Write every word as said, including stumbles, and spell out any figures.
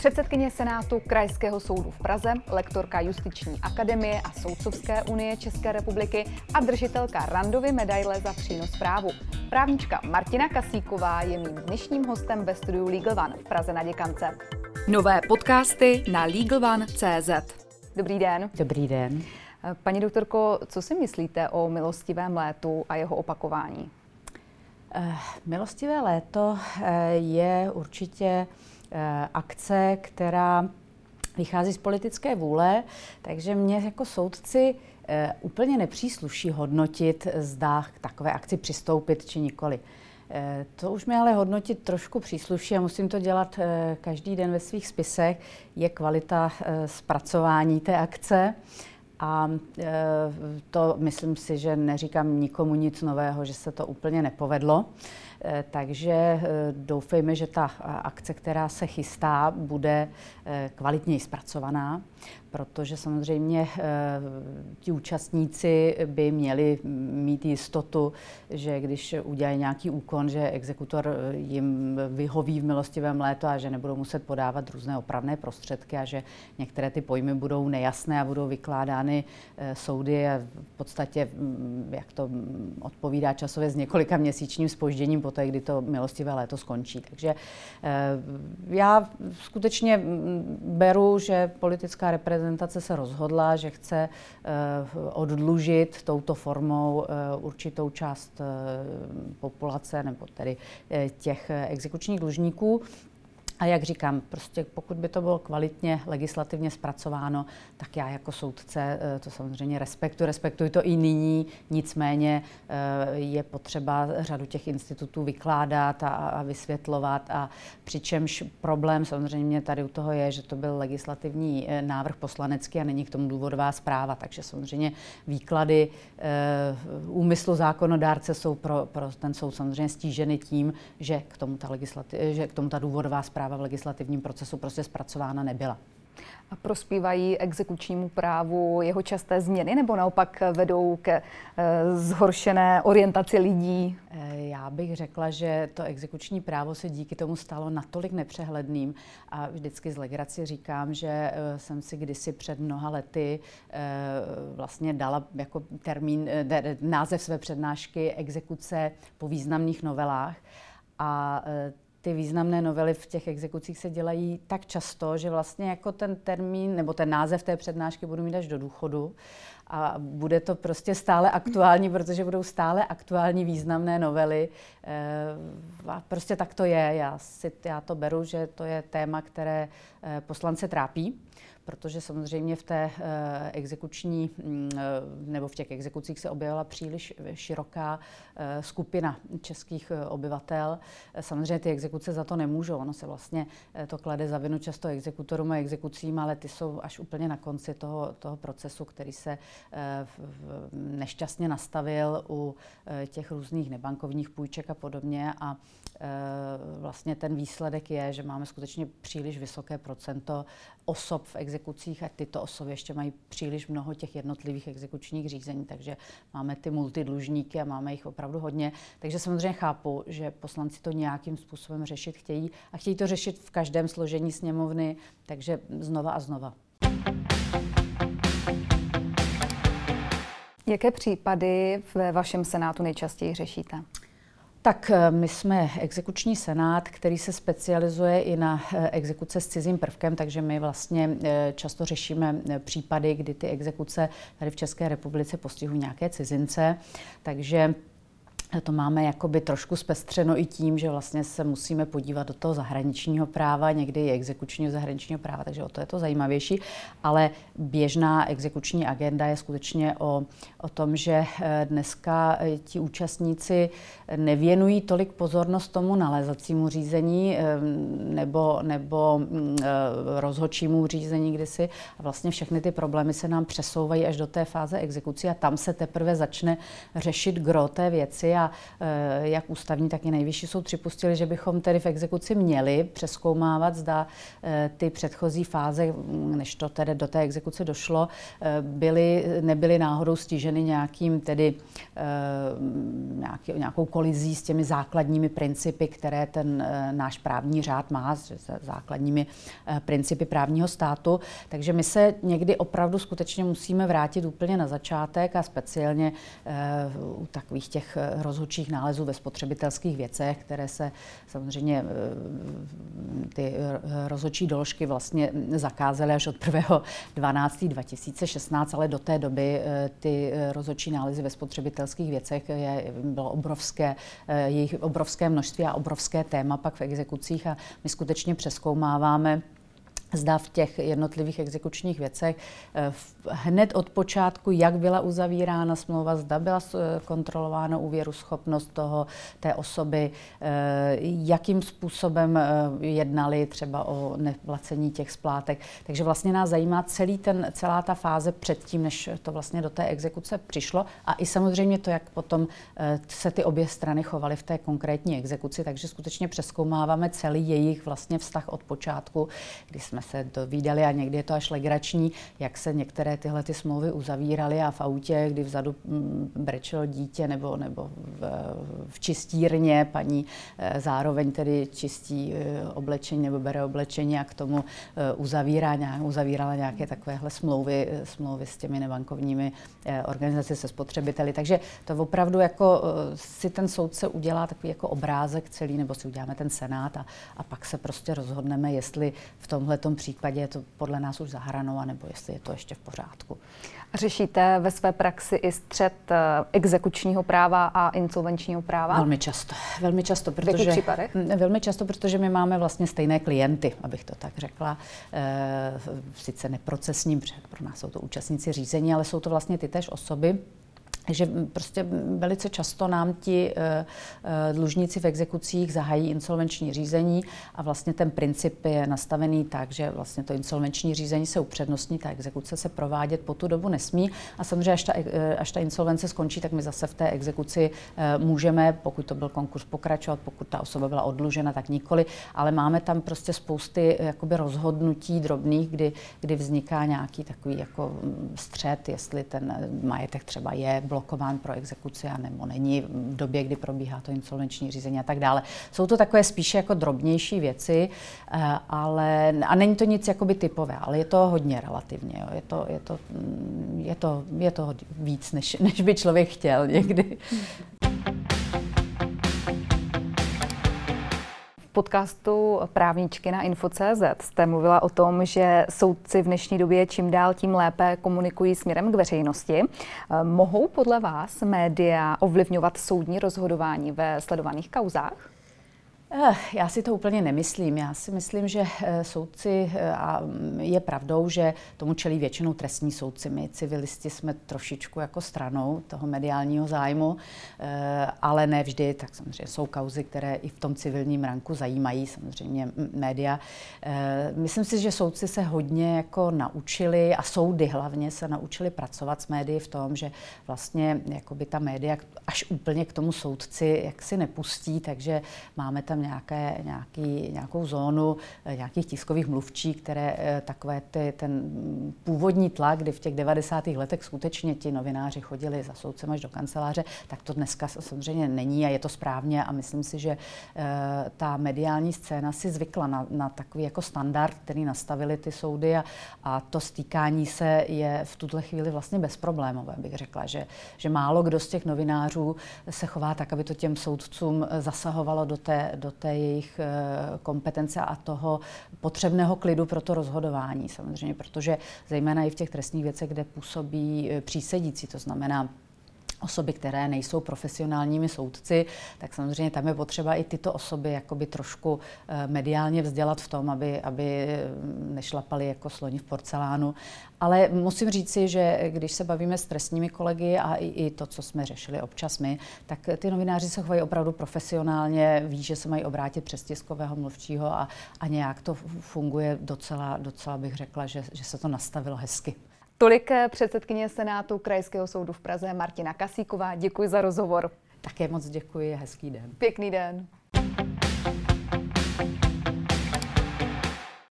Předsedkyně Senátu Krajského soudu v Praze, lektorka Justiční akademie a Soudcovské unie České republiky a držitelka Randovy medaile za přínos právu. Právnička Martina Kasíková je mým dnešním hostem ve studiu Legal One v Praze na Děkance. Nové podcasty na legal one tečka cé zet. Dobrý den. Dobrý den. Paní doktorko, co si myslíte o milostivém létu a jeho opakování? Milostivé léto je určitě akce, která vychází z politické vůle, takže mě jako soudci úplně nepřísluší hodnotit, zda k takové akci přistoupit či nikoli. To už mi ale hodnotit trošku přísluší a musím to dělat každý den ve svých spisech, je kvalita zpracování té akce. A to myslím si, že neříkám nikomu nic nového, že se to úplně nepovedlo. Takže doufejme, že ta akce, která se chystá, bude kvalitněji zpracovaná, protože samozřejmě ti účastníci by měli mít jistotu, že když udělají nějaký úkon, že exekutor jim vyhoví v milostivém létu a že nebudou muset podávat různé opravné prostředky a že některé ty pojmy budou nejasné a budou vykládány soudy a v podstatě, jak to odpovídá časově, s několika měsíčním zpožděním poté, kdy to milostivé léto skončí. Takže já skutečně beru, že politická reprezentace Prezentace se rozhodla, že chce oddlužit touto formou určitou část populace nebo tedy těch exekučních dlužníků. A jak říkám, prostě pokud by to bylo kvalitně legislativně zpracováno, tak já jako soudce to samozřejmě respektuji, respektuji to i nyní, nicméně je potřeba řadu těch institutů vykládat a, a vysvětlovat, a přičemž problém samozřejmě tady u toho je, že to byl legislativní návrh poslanecký a není k tomu důvodová zpráva, takže samozřejmě výklady úmyslu zákonodárce jsou pro, pro ten soud samozřejmě stíženy tím, že k tomu ta, legislati- že k tomu ta důvodová zpráva v legislativním procesu prostě zpracována nebyla. A prospívají exekučnímu právu jeho časté změny, nebo naopak vedou ke zhoršené orientaci lidí? Já bych řekla, že to exekuční právo se díky tomu stalo natolik nepřehledným a vždycky z legraci říkám, že jsem si kdysi před mnoha lety vlastně dala jako termín, název své přednášky exekuce po významných novelách a ty významné novely v těch exekucích se dělají tak často, že vlastně jako ten termín nebo ten název té přednášky budu mít až do důchodu a bude to prostě stále aktuální, protože budou stále aktuální významné novely. A prostě tak to je. Já, si, já to beru, že to je téma, které poslance trápí, protože samozřejmě v té exekuční nebo v těch exekucích se objevila příliš široká skupina českých obyvatel. Samozřejmě ty exekuce za to nemůžou, ono se vlastně to klade za vinu často exekutorům a exekucím, ale ty jsou až úplně na konci toho, toho procesu, který se nešťastně nastavil u těch různých nebankovních půjček a podobně. A vlastně ten výsledek je, že máme skutečně příliš vysoké procento osob v exekucích a tyto osoby ještě mají příliš mnoho těch jednotlivých exekučních řízení, takže máme ty multidlužníky a máme jich opravdu hodně. Takže samozřejmě chápu, že poslanci to nějakým způsobem řešit chtějí a chtějí to řešit v každém složení sněmovny, takže znova a znova. Jaké případy ve vašem senátu nejčastěji řešíte? Tak my jsme exekuční senát, který se specializuje i na exekuce s cizím prvkem, takže my vlastně často řešíme případy, kdy ty exekuce tady v České republice postihují nějaké cizince, takže to máme jakoby trošku zpestřeno i tím, že vlastně se musíme podívat do toho zahraničního práva, někdy i exekučního zahraničního práva, takže o to je to zajímavější. Ale běžná exekuční agenda je skutečně o, o tom, že dneska ti účastníci nevěnují tolik pozornost tomu nalézacímu řízení nebo, nebo rozhodčímu řízení kdysi. A vlastně všechny ty problémy se nám přesouvají až do té fáze exekucí a tam se teprve začne řešit gro té věci. a jak ústavní, tak i nejvyšší soud připustili, že bychom tedy v exekuci měli přezkoumávat, zda ty předchozí fáze, než to tedy do té exekuce došlo, byly, nebyly náhodou stíženy nějakým tedy nějaký, nějakou kolizí s těmi základními principy, které ten náš právní řád má, s základními principy právního státu. Takže my se někdy opravdu skutečně musíme vrátit úplně na začátek a speciálně u takových těch rozhodčích nálezů ve spotřebitelských věcech, které se samozřejmě ty rozhodčí doložky vlastně zakázaly až od prvního prosince dva tisíce šestnáct, ale do té doby ty rozhodčí nálezy ve spotřebitelských věcech je, bylo obrovské, jejich obrovské množství a obrovské téma pak v exekucích a my skutečně přezkoumáváme, zda v těch jednotlivých exekučních věcech hned od počátku, jak byla uzavírána smlouva, zda byla kontrolována úvěruschopnost toho, té osoby, jakým způsobem jednali třeba o neplacení těch splátek. Takže vlastně nás zajímá celý ten, celá ta fáze předtím, než to vlastně do té exekuce přišlo a i samozřejmě to, jak potom se ty obě strany chovaly v té konkrétní exekuci, takže skutečně přezkoumáváme celý jejich vlastně vztah od počátku, kdy jsme se dovídali a někdy je to až legrační, jak se některé tyhle ty smlouvy uzavíraly a v autě, kdy vzadu brečelo dítě nebo, nebo v, v čistírně paní zároveň tedy čistí oblečení nebo bere oblečení a k tomu uzavírá nějak, uzavírala nějaké takovéhle smlouvy, smlouvy s těmi nebankovními organizacemi se spotřebiteli. Takže to opravdu jako si ten soudce udělá takový jako obrázek celý, nebo si uděláme ten senát a, a pak se prostě rozhodneme, jestli v tomhle v tom případě je to podle nás už za hranou, anebo jestli je to ještě v pořádku. Řešíte ve své praxi i střet exekučního práva a insolvenčního práva? Velmi často. Velmi často, protože, v jakých případech? Velmi často, protože my máme vlastně stejné klienty, abych to tak řekla. Sice neprocesní, protože pro nás jsou to účastníci řízení, ale jsou to vlastně ty též osoby, že prostě velice často nám ti uh, dlužníci v exekucích zahájí insolvenční řízení a vlastně ten princip je nastavený tak, že vlastně to insolvenční řízení se upřednostní, ta exekuce se provádět po tu dobu nesmí a samozřejmě až ta, až ta insolvence skončí, tak my zase v té exekuci uh, můžeme, pokud to byl konkurs, pokračovat, pokud ta osoba byla odlužena, tak nikoli, ale máme tam prostě spousty jakoby rozhodnutí drobných, kdy, kdy vzniká nějaký takový jako střet, jestli ten majetek třeba je blokován pro exekuci a nebo není v době, kdy probíhá to insolvenční řízení a tak dále. Jsou to takové spíše jako drobnější věci, ale a není to nic jakoby typové, ale je to hodně relativně, jo. Je to, je to, je to, je to víc, než, než by člověk chtěl někdy. V podcastu Právničky na Info tečka cé zet jste mluvila o tom, že soudci v dnešní době čím dál tím lépe komunikují směrem k veřejnosti. Mohou podle vás média ovlivňovat soudní rozhodování ve sledovaných kauzách? Já si to úplně nemyslím. Já si myslím, že soudci, a je pravdou, že tomu čelí většinou trestní soudci. My civilisti jsme trošičku jako stranou toho mediálního zájmu, ale ne vždy. Tak samozřejmě jsou kauzy, které i v tom civilním ranku zajímají samozřejmě média. Myslím si, že soudci se hodně jako naučili, a soudy hlavně se naučili pracovat s médií v tom, že vlastně jakoby ta média až úplně k tomu soudci jaksi nepustí, takže máme tam Nějaké, nějaký, nějakou zónu nějakých tiskových mluvčí, které takové ty, ten původní tlak, kdy v těch devadesátých letech skutečně ti novináři chodili za soudcem až do kanceláře, tak to dneska samozřejmě není a je to správně a myslím si, že uh, ta mediální scéna si zvykla na, na takový jako standard, který nastavili ty soudy a, a to stýkání se je v tuhle chvíli vlastně bezproblémové, bych řekla, že, že málo kdo z těch novinářů se chová tak, aby to těm soudcům zasahovalo do té do té jejich kompetence a toho potřebného klidu pro to rozhodování samozřejmě, protože zejména i v těch trestních věcech, kde působí přísedící, to znamená osoby, které nejsou profesionálními soudci, tak samozřejmě tam je potřeba i tyto osoby jakoby trošku mediálně vzdělat v tom, aby, aby nešlapali jako sloni v porcelánu. Ale musím říci, že když se bavíme s trestními kolegy a i, i to, co jsme řešili občas my, tak ty novináři se chovají opravdu profesionálně, ví, že se mají obrátit přes tiskového mluvčího a, a nějak to funguje docela, docela bych řekla, že, že se to nastavilo hezky. Tolik předsedkyně Senátu Krajského soudu v Praze Martina Kasíková. Děkuji za rozhovor. Také moc děkuji a hezký den. Pěkný den.